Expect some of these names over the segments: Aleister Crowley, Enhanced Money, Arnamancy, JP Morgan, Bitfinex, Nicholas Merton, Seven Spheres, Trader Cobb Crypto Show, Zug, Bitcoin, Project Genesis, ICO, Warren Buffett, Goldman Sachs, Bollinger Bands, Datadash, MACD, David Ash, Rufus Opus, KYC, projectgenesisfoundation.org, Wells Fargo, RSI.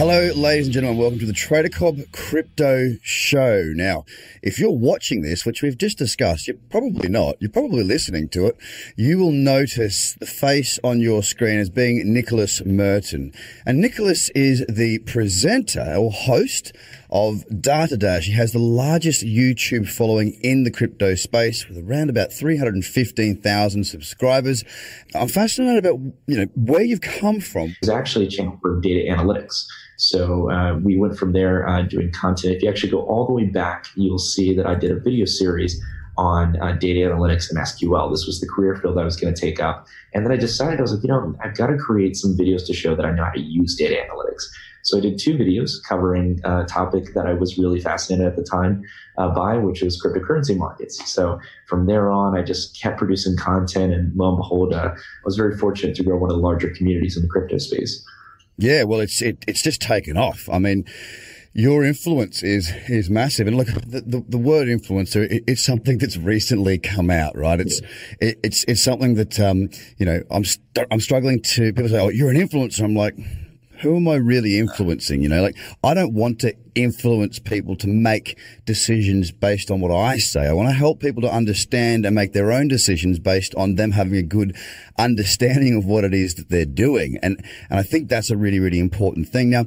Hello, ladies and gentlemen. Welcome to the Trader Cobb Crypto Show. Now, if you're watching this, which we've just discussed, you're probably not. You're probably listening to it. You will notice the face on your screen as being Nicholas Merton. And Nicholas is the presenter or host of Datadash. He has the largest YouTube following in the crypto space with around about 315,000 subscribers. I'm fascinated about, where you've come from. It's actually a channel for data analytics. So we went from there doing content. If you actually go all the way back, you'll see that I did a video series on data analytics and SQL. This was the career field I was going to take up. And then I decided, I was like, I've got to create some videos to show that I know how to use data analytics. So I did two videos covering a topic that I was really fascinated at the time by, which was cryptocurrency markets. So from there on, I just kept producing content. And lo and behold, I was very fortunate to grow one of the larger communities in the crypto space. Yeah, well, it's just taken off. I mean, your influence is massive. And look, the word influencer, it's something that's recently come out, right? It's something that, I'm struggling to, people say, oh, you're an influencer. I'm like, who am I really influencing? I don't want to influence people to make decisions based on what I say. I want to help people to understand and make their own decisions based on them having a good understanding of what it is that they're doing. And I think that's a really, really important thing. Now,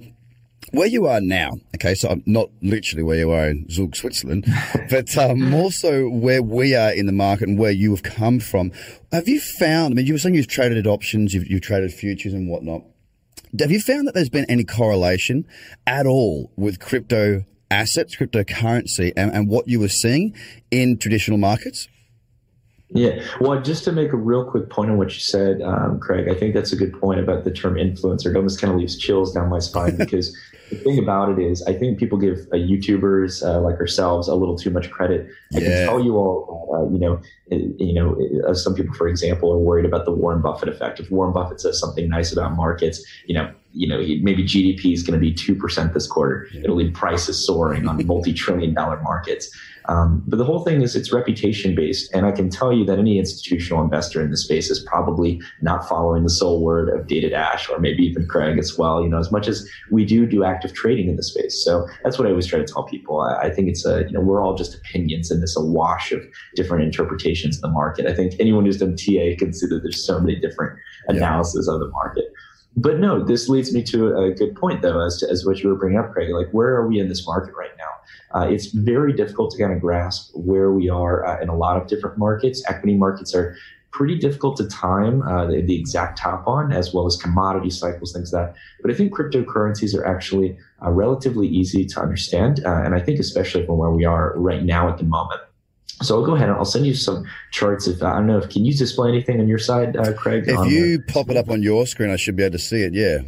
where you are now, okay, so I'm not literally where you are in Zug, Switzerland, but more so where we are in the market and where you have come from. Have you found, you were saying you've traded options, you've traded futures and whatnot. Have you found that there's been any correlation at all with crypto assets, cryptocurrency, and what you were seeing in traditional markets? Yeah. Well, just to make a real quick point on what you said, Craig, I think that's a good point about the term influencer. It almost kind of leaves chills down my spine because the thing about it is I think people give YouTubers like ourselves a little too much credit. I can tell you all, some people, for example, are worried about the Warren Buffett effect. If Warren Buffett says something nice about markets, maybe GDP is going to be 2% this quarter. It'll leave prices soaring on multi-trillion-dollar markets. But the whole thing is it's reputation-based. And I can tell you that any institutional investor in this space is probably not following the sole word of David Ash or maybe even Craig as well, as much as we do active trading in the space. So that's what I always try to tell people. I think it's we're all just opinions and it's a wash of different interpretations of the market. I think anyone who's done TA can see that there's so many different analyses of the market. But no, this leads me to a good point, though, as what you were bringing up, Craig. Where are we in this market right now? It's very difficult to kind of grasp where we are in a lot of different markets. Equity markets are pretty difficult to time the exact top on, as well as commodity cycles, things like that. But I think cryptocurrencies are actually relatively easy to understand, and I think especially from where we are right now at the moment. So I'll go ahead and I'll send you some charts. Can you display anything on your side, Craig? If you pop it up on your screen, I should be able to see it, yeah.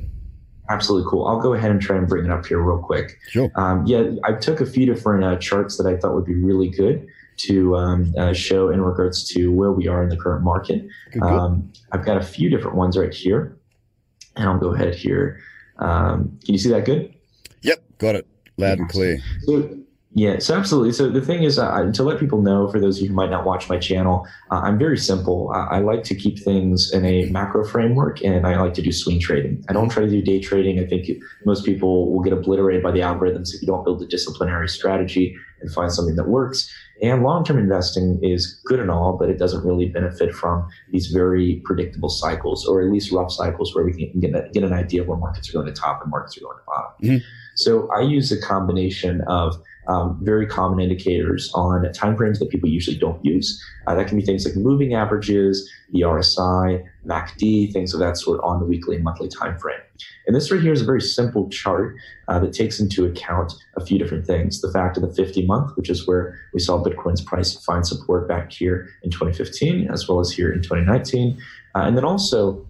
Absolutely cool. I'll go ahead and try and bring it up here real quick. Sure. I took a few different charts that I thought would be really good to show in regards to where we are in the current market. I've got a few different ones right here, and I'll go ahead here. Can you see that good? Yep, got it. Loud and clear. So absolutely. So the thing is, to let people know, for those of you who might not watch my channel, I'm very simple. I like to keep things in a macro framework, and I like to do swing trading. I don't try to do day trading. I think most people will get obliterated by the algorithms if you don't build a disciplinary strategy and find something that works. And long-term investing is good and all, but it doesn't really benefit from these very predictable cycles, or at least rough cycles where we can get an idea of where markets are going to top and markets are going to bottom. Mm-hmm. So I use a combination of very common indicators on timeframes that people usually don't use. That can be things like moving averages, the RSI, MACD, things of that sort on the weekly and monthly time frame. And this right here is a very simple chart that takes into account a few different things. The fact of the 50-month, which is where we saw Bitcoin's price find support back here in 2015, as well as here in 2019. And then also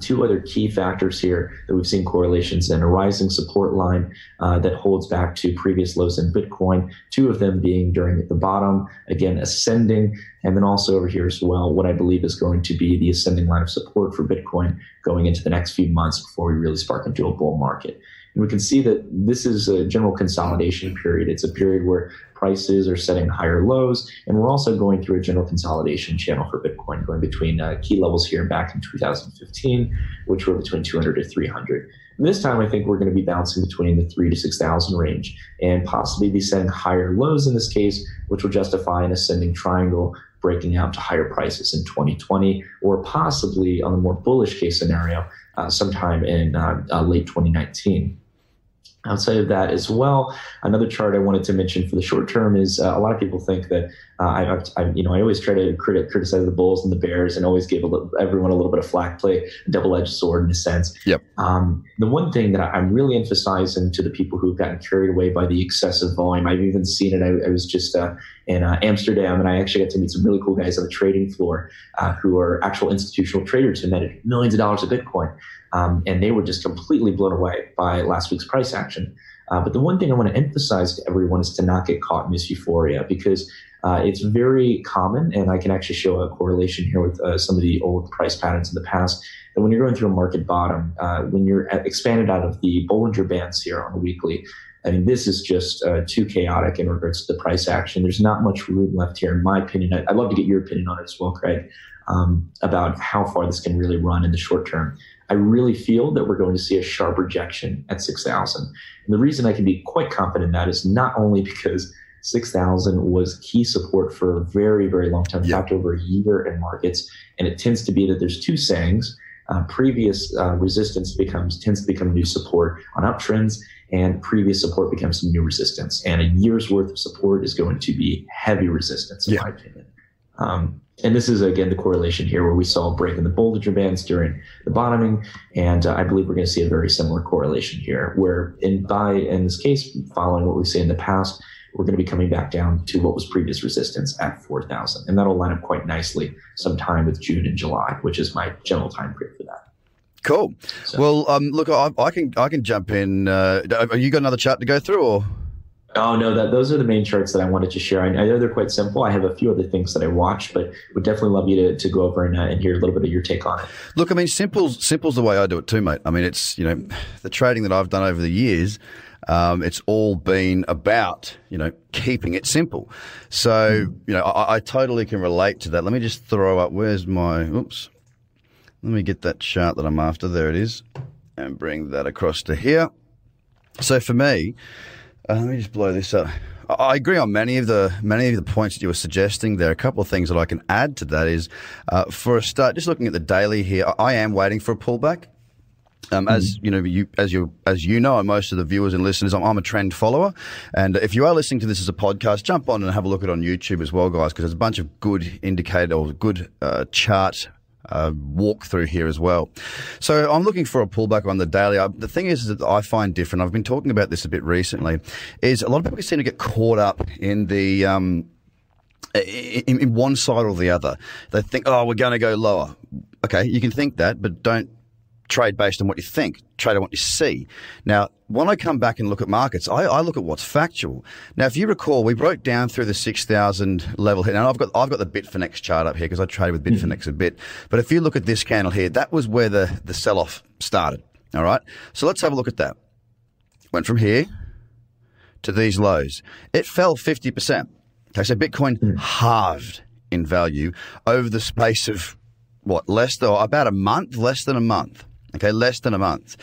two other key factors here that we've seen correlations in: a rising support line that holds back to previous lows in Bitcoin, two of them being during at the bottom, again ascending, and then also over here as well, what I believe is going to be the ascending line of support for Bitcoin going into the next few months before we really spark into a bull market. And we can see that this is a general consolidation period. It's a period where prices are setting higher lows, and we're also going through a general consolidation channel for Bitcoin, going between key levels here back in 2015, which were between 200 to 300. And this time, I think we're going to be bouncing between the 3,000 to 6,000 range and possibly be setting higher lows in this case, which will justify an ascending triangle breaking out to higher prices in 2020, or possibly on the more bullish case scenario, sometime in late 2019. Outside of that as well, another chart I wanted to mention for the short term is a lot of people think that I always try to criticize the bulls and the bears and always give everyone a little bit of flack, play a double-edged sword in a sense. Yep. The one thing that I'm really emphasizing to the people who've gotten carried away by the excessive volume, I've even seen it. I was just in Amsterdam, and I actually got to meet some really cool guys on the trading floor who are actual institutional traders who netted millions of dollars of Bitcoin. And they were just completely blown away by last week's price action. But the one thing I want to emphasize to everyone is to not get caught in this euphoria, because it's very common, and I can actually show a correlation here with some of the old price patterns in the past, that when you're going through a market bottom, when you're expanded out of the Bollinger Bands here on the weekly, I mean, this is just too chaotic in regards to the price action. There's not much room left here, in my opinion. I'd love to get your opinion on it as well, Craig, about how far this can really run in the short term. I really feel that we're going to see a sharp rejection at 6,000. And the reason I can be quite confident in that is not only because 6,000 was key support for a very, very long time, in fact, over a year in markets. And it tends to be that there's two sayings. Previous resistance tends to become new support on uptrends, and previous support becomes new resistance. And a year's worth of support is going to be heavy resistance, in my opinion. And this is, again, the correlation here where we saw a break in the Bollinger Bands during the bottoming. And I believe we're going to see a very similar correlation here where in this case, following what we've seen in the past, we're going to be coming back down to what was previous resistance at 4,000. And that'll line up quite nicely sometime with June and July, which is my general time period for that. Cool. So, well, look, I can jump in. You got another chart to go through or? Oh, no, those are the main charts that I wanted to share. I know they're quite simple. I have a few other things that I watch, but would definitely love you to go over and hear a little bit of your take on it. Look, I mean, simple's the way I do it too, mate. I mean, it's, you know, the trading that I've done over the years, it's all been about, you know, keeping it simple. So, you know, I totally can relate to that. Let me just throw up, let me get that chart that I'm after. There it is. And bring that across to here. So for me, let me just blow this up. I agree on many of the points that you were suggesting. There are a couple of things that I can add to that is, for a start, just looking at the daily here, I am waiting for a pullback. As you know, most of the viewers and listeners, I'm a trend follower. And if you are listening to this as a podcast, jump on and have a look at it on YouTube as well, guys, because there's a bunch of good indicator or good chart walkthrough here as well. So I'm looking for a pullback on the daily. The thing is that I find different, I've been talking about this a bit recently, is a lot of people seem to get caught up in the in one side or the other. They think, oh, we're going to go lower. Okay, you can think that, but don't trade based on what you think. Trade on what you see. Now, when I come back and look at markets, I look at what's factual. Now, if you recall, we broke down through the 6,000 level here. Now, I've got the Bitfinex chart up here because I traded with Bitfinex a bit. But if you look at this candle here, that was where the sell-off started. All right? So let's have a look at that. Went from here to these lows. It fell 50%. Okay, so Bitcoin halved in value over the space of, less than a month. Okay, less than a month.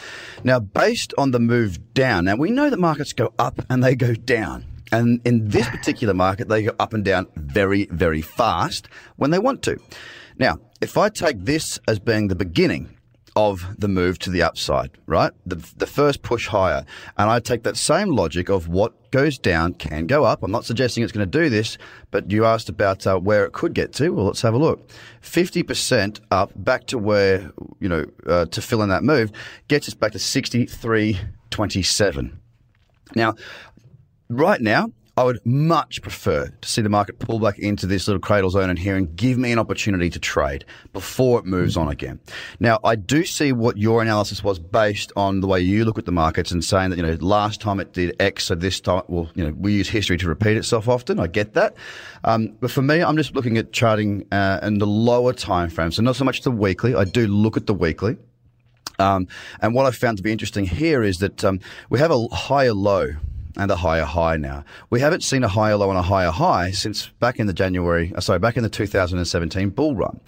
Now, based on the move down, now we know that markets go up and they go down. And in this particular market, they go up and down very, very fast when they want to. Now, if I take this as being the beginning of the move to the upside, right? The first push higher. And I take that same logic of what goes down can go up. I'm not suggesting it's going to do this, but you asked about where it could get to. Well, let's have a look. 50% up back to where, you know, to fill in that move gets us back to 63.27. Now, right now, I would much prefer to see the market pull back into this little cradle zone in here and give me an opportunity to trade before it moves on again. Now, I do see what your analysis was based on the way you look at the markets and saying that, you know, last time it did X, so this time, well, you know, we use history to repeat itself often. I get that. But for me, I'm just looking at charting in the lower time frame. So not so much the weekly. I do look at the weekly. And what I found to be interesting here is that we have a higher low and a higher high now. We haven't seen a higher low and a higher high since back in the back in the 2017 bull run.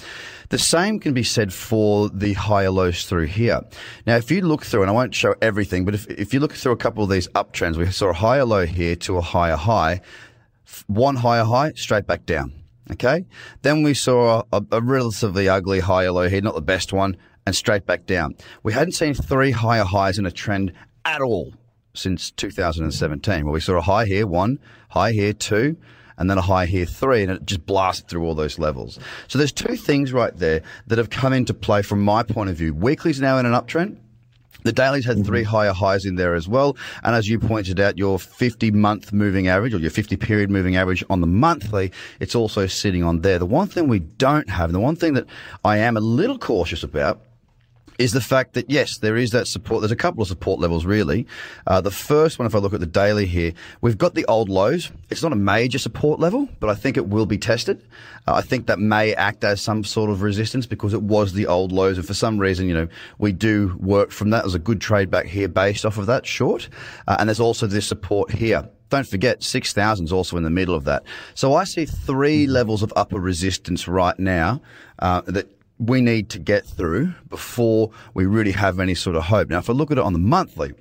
The same can be said for the higher lows through here. Now, if you look through, and I won't show everything, but if you look through a couple of these uptrends, we saw a higher low here to a higher high, one higher high, straight back down. Okay. Then we saw a relatively ugly higher low here, not the best one, and straight back down. We hadn't seen three higher highs in a trend at all since 2017, where we saw a high here, one, high here, two, and then a high here, three, and it just blasted through all those levels. So there's two things right there that have come into play from my point of view. Weekly's now in an uptrend. The daily's had three higher highs in there as well. And as you pointed out, your 50-month moving average or your 50-period moving average on the monthly, it's also sitting on there. The one thing we don't have, and the one thing that I am a little cautious about, is the fact that, yes, there is that support. There's a couple of support levels, really. The first one, if I look at the daily here, we've got the old lows. It's not a major support level, but I think it will be tested. I think that may act as some sort of resistance because it was the old lows. And for some reason, you know, we do work from that. There's a good trade back here based off of that short. And there's also this support here. Don't forget, 6,000 is also in the middle of that. So I see three levels of upper resistance right now that we need to get through before we really have any sort of hope. Now, if I look at it on the monthly,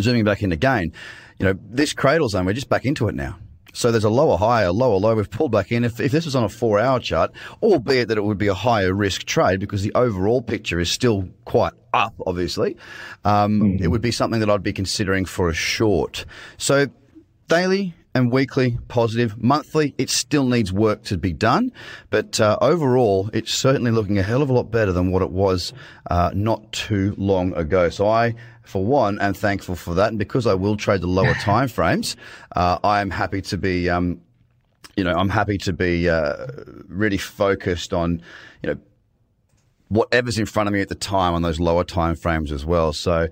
zooming back in again, you know, this cradle zone, we're just back into it now. So there's a lower high, a lower low. We've pulled back in. If this was on a 4-hour chart, albeit that it would be a higher risk trade because the overall picture is still quite up, obviously, it would be something that I'd be considering for a short. So daily and weekly positive. Monthly, it still needs work to be done. But overall, it's certainly looking a hell of a lot better than what it was not too long ago. So I, for one, am thankful for that. And because I will trade the lower time frames, I'm happy to be, really focused on, you know, whatever's in front of me at the time on those lower time frames as well. So,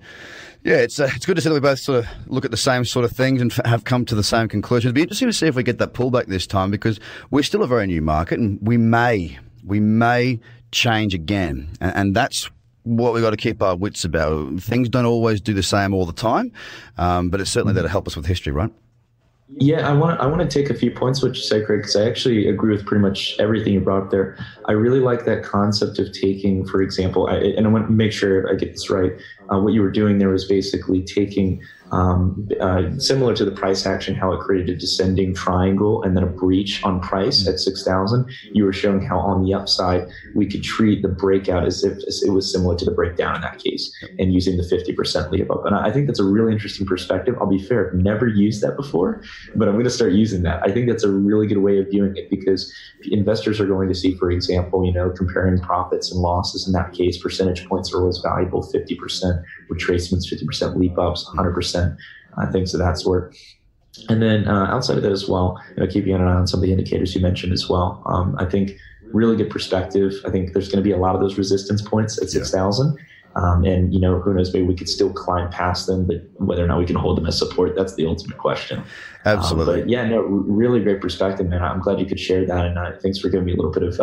yeah, it's good to see that we both sort of look at the same sort of things and have come to the same conclusion. It'd be interesting to see if we get that pullback this time because we're still a very new market and we may change again. And that's what we've got to keep our wits about. Things don't always do the same all the time, but it's certainly there to help us with history, right? Yeah, I want to take a few points which you said, Craig, because I actually agree with pretty much everything you brought up there. I really like that concept of taking, for example, and I want to make sure I get this right. What you were doing there was basically taking, similar to the price action, how it created a descending triangle and then a breach on price at 6,000. You were showing how on the upside we could treat the breakout as if it was similar to the breakdown in that case, and using the 50% leap up. And I think that's a really interesting perspective. I'll be fair, I've never used that before, but I'm going to start using that. I think that's a really good way of viewing it because investors are going to see, for example, you know, comparing profits and losses in that case, percentage points are always valuable, 50%. Retracements, 50% leap ups, 100%, things of that sort. And then outside of that as well, you know, keeping an eye on some of the indicators you mentioned as well. I think really good perspective. I think there's going to be a lot of those resistance points at 6,000. And, you know, who knows, maybe we could still climb past them, but whether or not we can hold them as support, that's the ultimate question. Absolutely. But yeah, no, really great perspective, man. I'm glad you could share that. And thanks for giving me a little bit of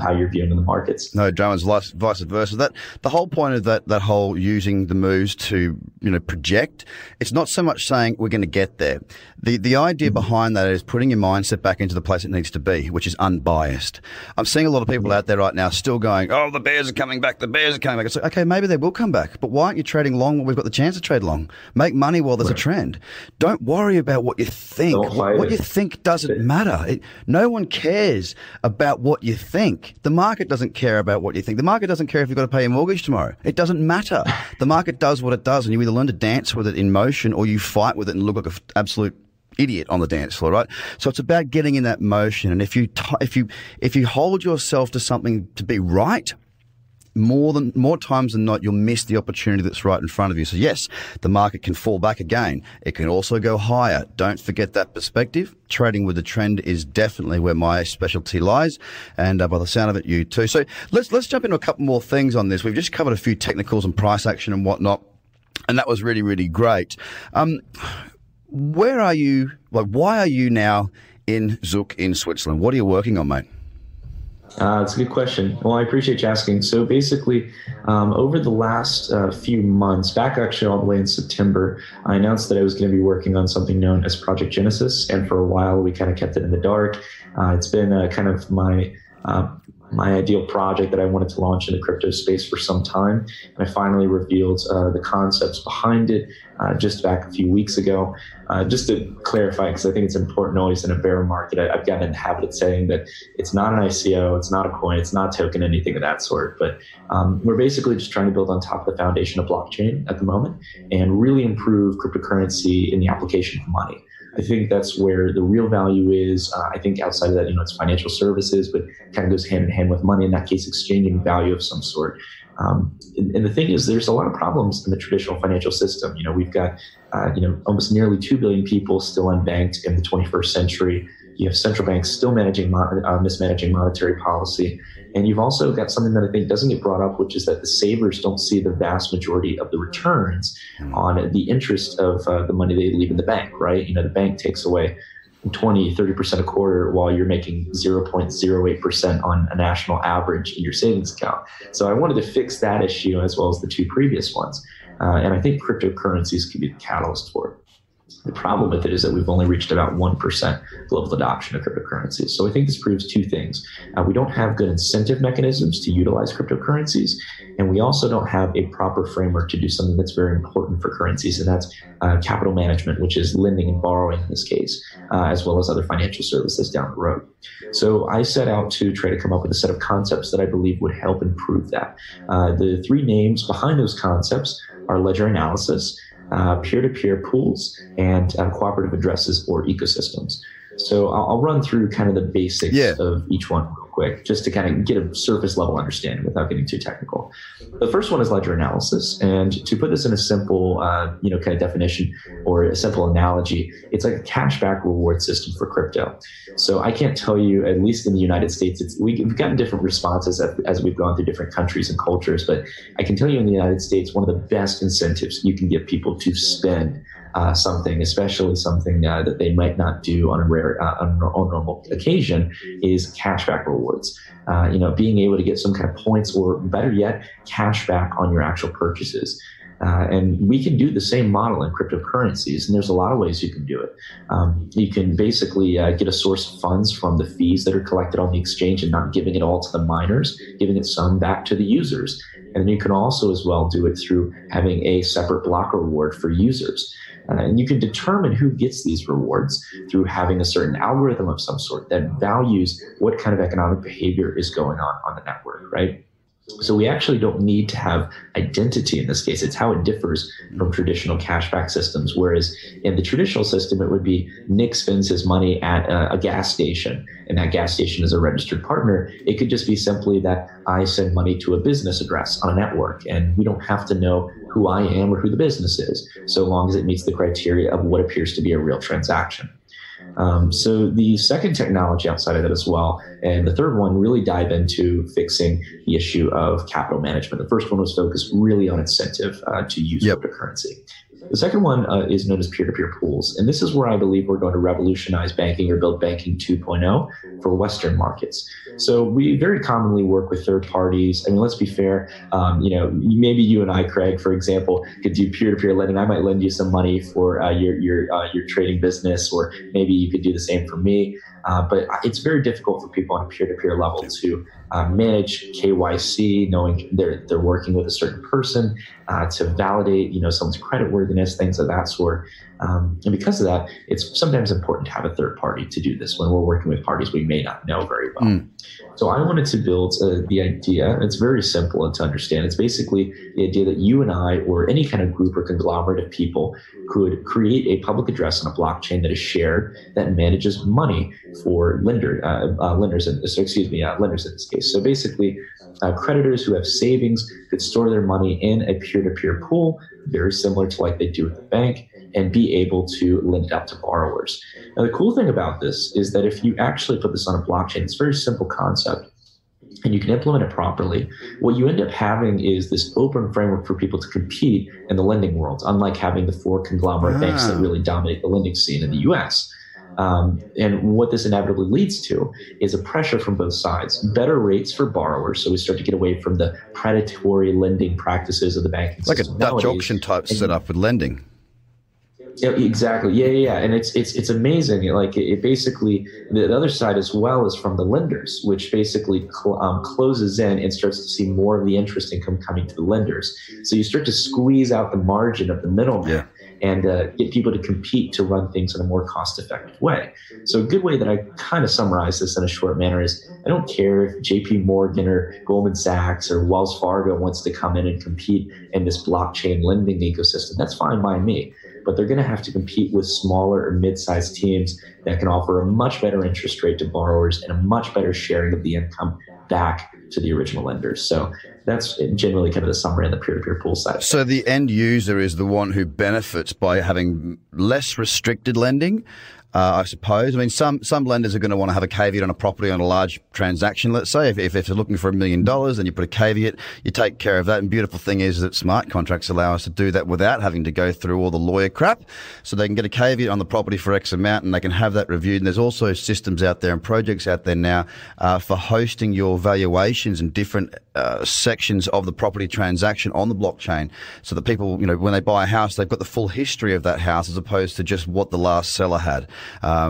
how you're viewing the markets. No drama, vice versa. That the whole point of that whole using the moves to, you know, project, it's not so much saying we're going to get there. The idea behind that is putting your mindset back into the place it needs to be, which is unbiased. I'm seeing a lot of people out there right now still going, oh, the bears are coming back. The bears are coming back. It's like, okay, maybe they will come back, but why aren't you trading long when we've got the chance to trade long? Make money while there's a trend. Don't worry about what you think. What you think doesn't matter. No one cares about what you think. The market doesn't care about what you think. The market doesn't care if you've got to pay your mortgage tomorrow. It doesn't matter. The market does what it does, and you either learn to dance with it in motion or you fight with it and look like an absolute idiot on the dance floor, right? So it's about getting in that motion. And if you hold yourself to something to be right, more times than not, you'll miss the opportunity that's right in front of you. So yes, the market can fall back again. It can also go higher. Don't forget that perspective. Trading with the trend is definitely where my specialty lies, and by the sound of it, you too. So let's jump into a couple more things on this. We've just covered a few technicals and price action and whatnot, and that was really, really great. Where are you? Like, why are you now in Zug in Switzerland? What are you working on, mate? It's a good question. Well, I appreciate you asking. So basically, over the last few months, back actually all the way in September, I announced that I was going to be working on something known as Project Genesis. And for a while, we kind of kept it in the dark. It's been kind of my ideal project that I wanted to launch in the crypto space for some time. And I finally revealed the concepts behind it just back a few weeks ago. Just to clarify, because I think it's important always in a bear market, I've gotten in the habit of saying that it's not an ICO, it's not a coin, it's not a token, anything of that sort. But we're basically just trying to build on top of the foundation of blockchain at the moment and really improve cryptocurrency in the application of money. I think that's where the real value is. I think outside of that, it's financial services, but kind of goes hand in hand with money, in that case, exchanging value of some sort. And the thing is, there's a lot of problems in the traditional financial system. We've got, almost nearly 2 billion people still unbanked in the 21st century. You have central banks still mismanaging monetary policy. And you've also got something that I think doesn't get brought up, which is that the savers don't see the vast majority of the returns on the interest of the money they leave in the bank, right? The bank takes away 20, 30% a quarter while you're making 0.08% on a national average in your savings account. So I wanted to fix that issue as well as the two previous ones. And I think cryptocurrencies could be the catalyst for it. The problem with it is that we've only reached about 1% global adoption of cryptocurrencies. So I think this proves two things. We don't have good incentive mechanisms to utilize cryptocurrencies, and we also don't have a proper framework to do something that's very important for currencies, and that's capital management, which is lending and borrowing in this case, as well as other financial services down the road. So I set out to try to come up with a set of concepts that I believe would help improve that. The three names behind those concepts are ledger analysis, peer-to-peer pools, and cooperative addresses or ecosystems. So I'll run through kind of the basics of each one real quick, just to kind of get a surface level understanding without getting too technical. The first one is ledger analysis. And to put this in a simple, kind of definition or a simple analogy, it's like a cashback reward system for crypto. So I can't tell you, at least in the United States, we've gotten different responses as we've gone through different countries and cultures. But I can tell you in the United States, one of the best incentives you can give people to spend something, especially something that they might not do on a rare, on a normal occasion, is cashback rewards. Being able to get some kind of points or, better yet, cashback on your actual purchases. And we can do the same model in cryptocurrencies, and there's a lot of ways you can do it. You can basically get a source of funds from the fees that are collected on the exchange and not giving it all to the miners, giving it some back to the users. And then you can also as well do it through having a separate block reward for users. And you can determine who gets these rewards through having a certain algorithm of some sort that values what kind of economic behavior is going on the network, right? So we actually don't need to have identity in this case. It's how it differs from traditional cashback systems, whereas in the traditional system, it would be Nick spends his money at a gas station, and that gas station is a registered partner. It could just be simply that I send money to a business address on a network, and we don't have to know who I am or who the business is, so long as it meets the criteria of what appears to be a real transaction. So the second technology outside of that as well, and the third one really dive into fixing the issue of capital management. The first one was focused really on incentive to use cryptocurrency. The second one is known as peer-to-peer pools. And this is where I believe we're going to revolutionize banking or build banking 2.0 for Western markets. So we very commonly work with third parties. I mean, let's be fair. Maybe you and I, Craig, for example, could do peer-to-peer lending. I might lend you some money for your trading business, or maybe you could do the same for me. But it's very difficult for people on a peer-to-peer level to manage KYC, knowing they're working with a certain person, to validate someone's creditworthiness, things of that sort. And because of that, it's sometimes important to have a third party to do this when we're working with parties we may not know very well. So I wanted to build the idea. It's very simple to understand. It's basically the idea that you and I, or any kind of group or conglomerate of people, could create a public address on a blockchain that is shared, that manages money for lenders in this case. So basically, creditors who have savings could store their money in a peer-to-peer pool, very similar to like they do at the bank, and be able to lend it out to borrowers. Now, the cool thing about this is that if you actually put this on a blockchain, it's a very simple concept, and you can implement it properly, what you end up having is this open framework for people to compete in the lending world, unlike having the four conglomerate banks that really dominate the lending scene in the U.S. And what this inevitably leads to is a pressure from both sides, better rates for borrowers. So we start to get away from the predatory lending practices of the banking system. Like a Dutch auction type setup with lending. Exactly. Yeah. And it's amazing. Like it basically, the other side as well is from the lenders, which basically closes in and starts to see more of the interest income coming to the lenders. So you start to squeeze out the margin of the middleman. Yeah. And get people to compete to run things in a more cost-effective way. So a good way that I kind of summarize this in a short manner is I don't care if JP Morgan or Goldman Sachs or Wells Fargo wants to come in and compete in this blockchain lending ecosystem. That's fine by me, but they're going to have to compete with smaller or mid-sized teams that can offer a much better interest rate to borrowers and a much better sharing of the income back to the original lenders. So that's generally kind of the summary on the peer-to-peer pool side. So the end user is the one who benefits by having less restricted lending, I suppose. I mean, some lenders are going to want to have a caveat on a property on a large transaction. Let's say if they're looking for $1 million, then you put a caveat, you take care of that. And beautiful thing is that smart contracts allow us to do that without having to go through all the lawyer crap. So they can get a caveat on the property for X amount and they can have that reviewed. And there's also systems out there and projects out there now for hosting your valuations in different sections of the property transaction on the blockchain. So that people, you know, when they buy a house, they've got the full history of that house as opposed to just what the last seller had.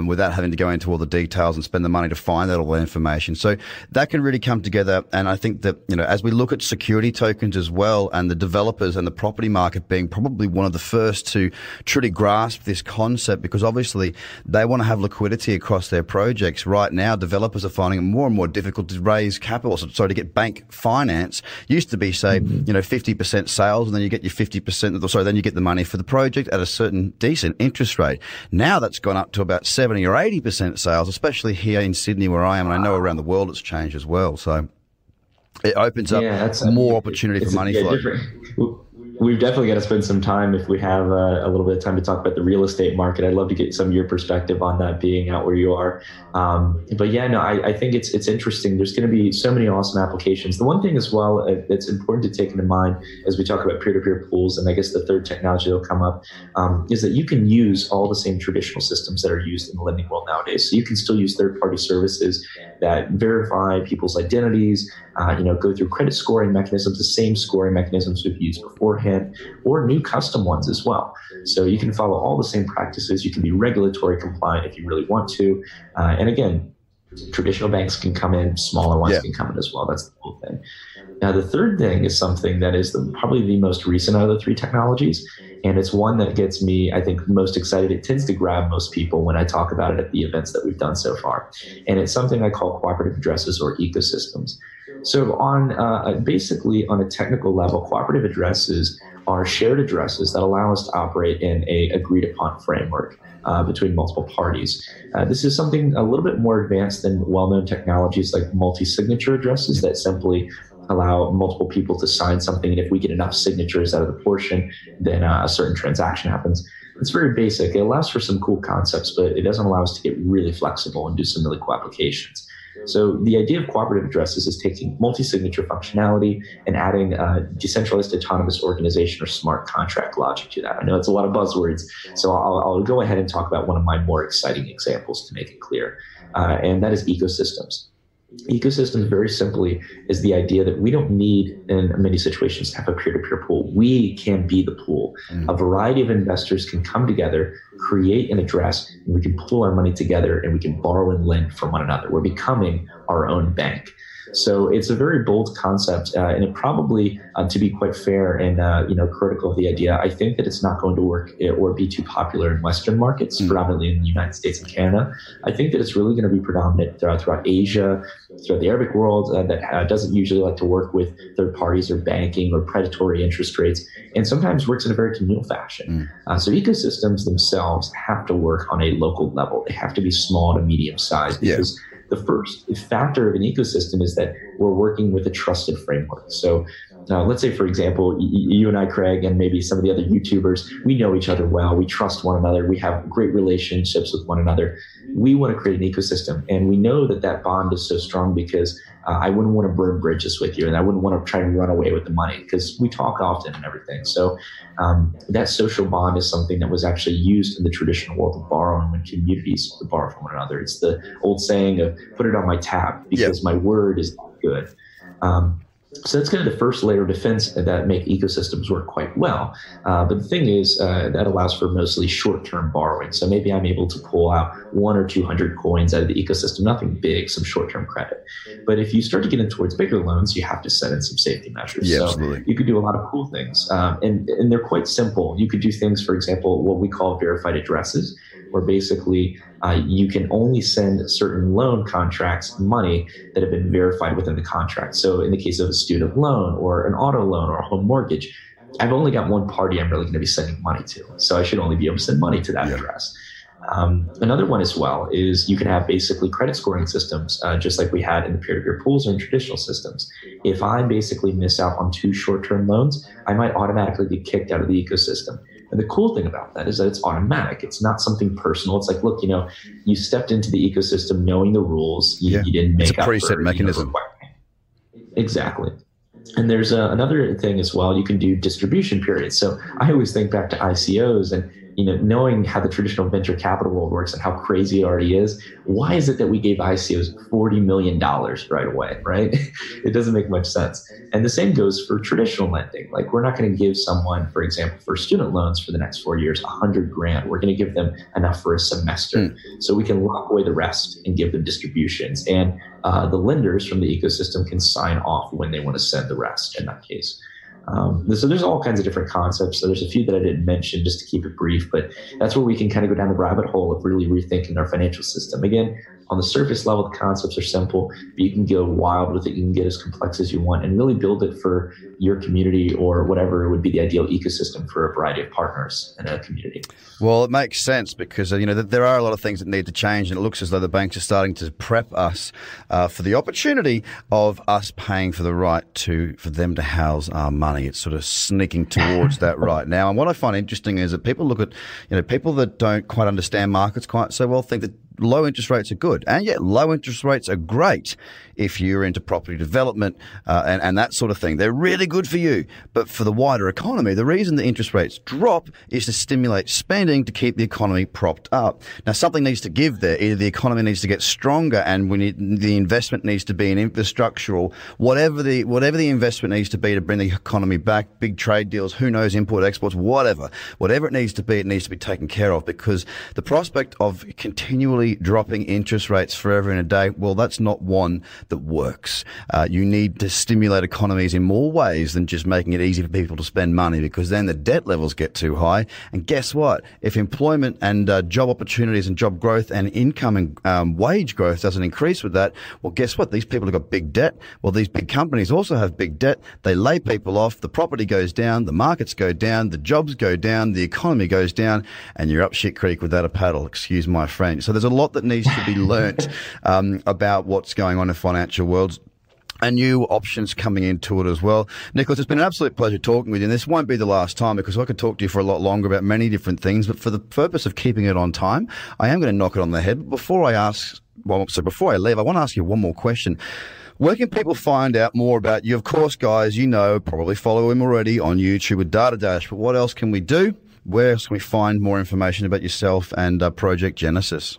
Without having to go into all the details and spend the money to find out all that information. So that can really come together. And I think that, you know, as we look at security tokens as well and the developers and the property market being probably one of the first to truly grasp this concept, because obviously they want to have liquidity across their projects. Right now, developers are finding it more and more difficult to raise capital. So to get bank finance used to be, say, you know, 50% sales, and then you get your 50%, sorry, then you get the money for the project at a certain decent interest rate. Now that's gone up to about 70 or 80% sales, especially here in Sydney where I am, and I know around the world it's changed as well. So it opens up more opportunity for money flow. We've definitely got to spend some time, if we have a little bit of time, to talk about the real estate market. I'd love to get some of your perspective on that, being out where you are. I think it's interesting. There's going to be so many awesome applications. The one thing as well that's important to take into mind as we talk about peer-to-peer pools, and I guess the third technology that'll come up, is that you can use all the same traditional systems that are used in the lending world nowadays. So you can still use third-party services that verify people's identities, go through credit scoring mechanisms, the same scoring mechanisms we've used beforehand, or new custom ones as well. So you can follow all the same practices. You can be regulatory compliant if you really want to. And again, traditional banks can come in, smaller ones can come in as well. That's the whole thing. Now, the third thing is something that is probably the most recent out of the three technologies. And it's one that gets me, I think, most excited. It tends to grab most people when I talk about it at the events that we've done so far. And it's something I call cooperative addresses or ecosystems. So on a technical level, cooperative addresses are shared addresses that allow us to operate in a agreed upon framework between multiple parties. This is something a little bit more advanced than well-known technologies like multi-signature addresses that simply allow multiple people to sign something. And if we get enough signatures out of the portion, then a certain transaction happens. It's very basic. It allows for some cool concepts, but it doesn't allow us to get really flexible and do some really cool applications. So the idea of cooperative addresses is taking multi-signature functionality and adding decentralized autonomous organization or smart contract logic to that. I know it's a lot of buzzwords, so I'll go ahead and talk about one of my more exciting examples to make it clear, and that is ecosystems. Ecosystems, very simply, is the idea that we don't need, in many situations, to have a peer-to-peer pool. We can be the pool. A variety of investors can come together, create an address, and we can pool our money together, and we can borrow and lend from one another. We're becoming our own bank. So it's a very bold concept, and it probably, to be quite fair and critical of the idea, I think that it's not going to work or be too popular in Western markets, predominantly in the United States and Canada. I think that it's really going to be predominant throughout Asia, throughout the Arabic world, that doesn't usually like to work with third parties or banking or predatory interest rates, and sometimes works in a very communal fashion. So ecosystems themselves have to work on a local level. They have to be small to medium sized, because the first factor of an ecosystem is that we're working with a trusted framework. So Let's say, for example, you and I, Craig, and maybe some of the other YouTubers, we know each other well. We trust one another. We have great relationships with one another. We want to create an ecosystem. And we know that that bond is so strong because I wouldn't want to burn bridges with you, and I wouldn't want to try to run away with the money because we talk often and everything. So that social bond is something that was actually used in the traditional world of borrowing when communities would borrow from one another. It's the old saying of put it on my tab because my word is not good. So that's kind of the first layer of defense that make ecosystems work quite well. But the thing is, that allows for mostly short-term borrowing. So maybe I'm able to pull out 100 or 200 coins out of the ecosystem, nothing big, some short-term credit. But if you start to get in towards bigger loans, you have to set in some safety measures. Yeah, so absolutely. You could do a lot of cool things. And they're quite simple. You could do things, for example, what we call verified addresses, where basically you can only send certain loan contracts money that have been verified within the contract. So in the case of a student loan or an auto loan or a home mortgage, I've only got one party I'm really going to be sending money to. So I should only be able to send money to that address. Another one as well is you can have basically credit scoring systems, just like we had in the peer-to-peer pools or in traditional systems. If I basically miss out on 2 short-term loans, I might automatically get kicked out of the ecosystem. And the cool thing about that is that it's automatic. It's not something personal. It's like, look, you stepped into the ecosystem knowing the rules. You didn't make up for it. It's a preset mechanism. Exactly. And there's another thing as well. You can do distribution periods. So I always think back to ICOs and, knowing how the traditional venture capital world works and how crazy it already is, why is it that we gave ICOs $40 million right away, right? It doesn't make much sense. And the same goes for traditional lending. Like, we're not going to give someone, for example, for student loans for the next 4 years, $100,000. We're going to give them enough for a semester. So we can lock away the rest and give them distributions. And the lenders from the ecosystem can sign off when they want to send the rest in that case. So there's all kinds of different concepts. So there's a few that I didn't mention just to keep it brief, but that's where we can kind of go down the rabbit hole of really rethinking our financial system. Again, on the surface level, the concepts are simple, but you can go wild with it. You can get as complex as you want and really build it for your community or whatever would be the ideal ecosystem for a variety of partners in a community. Well, it makes sense because, there are a lot of things that need to change, and it looks as though the banks are starting to prep us for the opportunity of us paying for the right for them to house our money. It's sort of sneaking towards that right now. And what I find interesting is that people look at, people that don't quite understand markets quite so well think that low interest rates are good, and yet low interest rates are great if you're into property development and that sort of thing. They're really good for you, but for the wider economy, the reason the interest rates drop is to stimulate spending to keep the economy propped up. Now, something needs to give there. Either the economy needs to get stronger, and the investment needs to be in infrastructural, whatever the investment needs to be to bring the economy back. Big trade deals, who knows, import exports, whatever it needs to be taken care of, because the prospect of continually dropping interest rates forever in a day, well, that's not one that works. You need to stimulate economies in more ways than just making it easy for people to spend money, because then the debt levels get too high. And guess what? If employment and job opportunities and job growth and income and wage growth doesn't increase with that, well, guess what? These people have got big debt. Well, these big companies also have big debt. They lay people off. The property goes down. The markets go down. The jobs go down. The economy goes down. And you're up shit creek without a paddle. Excuse my French. So there's a lot that needs to be learnt about what's going on in financial worlds, and new options coming into it as well. Nicholas, it's been an absolute pleasure talking with you, and this won't be the last time, because I could talk to you for a lot longer about many different things, but for the purpose of keeping it on time, I am going to knock it on the head. But before I leave, I want to ask you one more question. Where can people find out more about you? Of course, guys, probably follow him already on YouTube with Datadash, but what else can we do? Where else can we find more information about yourself and Project Genesis?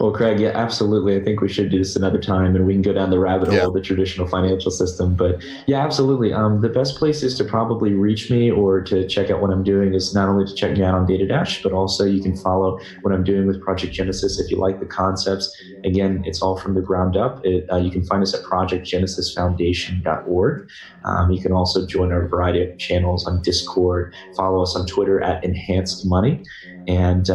Well, Craig, yeah, absolutely. I think we should do this another time, and we can go down the rabbit hole of the traditional financial system. But yeah, absolutely. The best place is to probably reach me or to check out what I'm doing is not only to check me out on Datadash, but also you can follow what I'm doing with Project Genesis if you like the concepts. Again, it's all from the ground up. You can find us at projectgenesisfoundation.org. You can also join our variety of channels on Discord, follow us on Twitter at Enhanced Money, and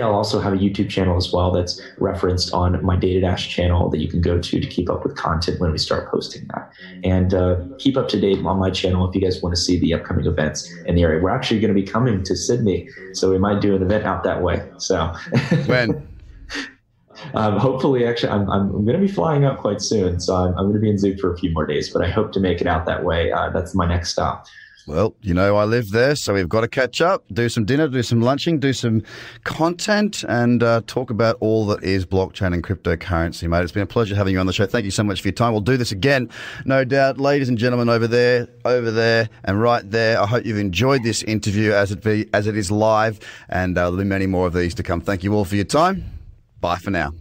I'll also have a YouTube channel as well that's referenced on my Datadash channel that you can go to keep up with content when we start posting that. And keep up to date on my channel if you guys want to see the upcoming events in the area. We're actually going to be coming to Sydney, so we might do an event out that way. So when? Hopefully, actually, I'm going to be flying up quite soon. So I'm going to be in Zug for a few more days, but I hope to make it out that way. That's my next stop. Well, you know, I live there, so we've got to catch up, do some dinner, do some lunching, do some content, and talk about all that is blockchain and cryptocurrency, mate. It's been a pleasure having you on the show. Thank you so much for your time. We'll do this again, no doubt. Ladies and gentlemen, over there, and right there, I hope you've enjoyed this interview as it is live, and there'll be many more of these to come. Thank you all for your time. Bye for now.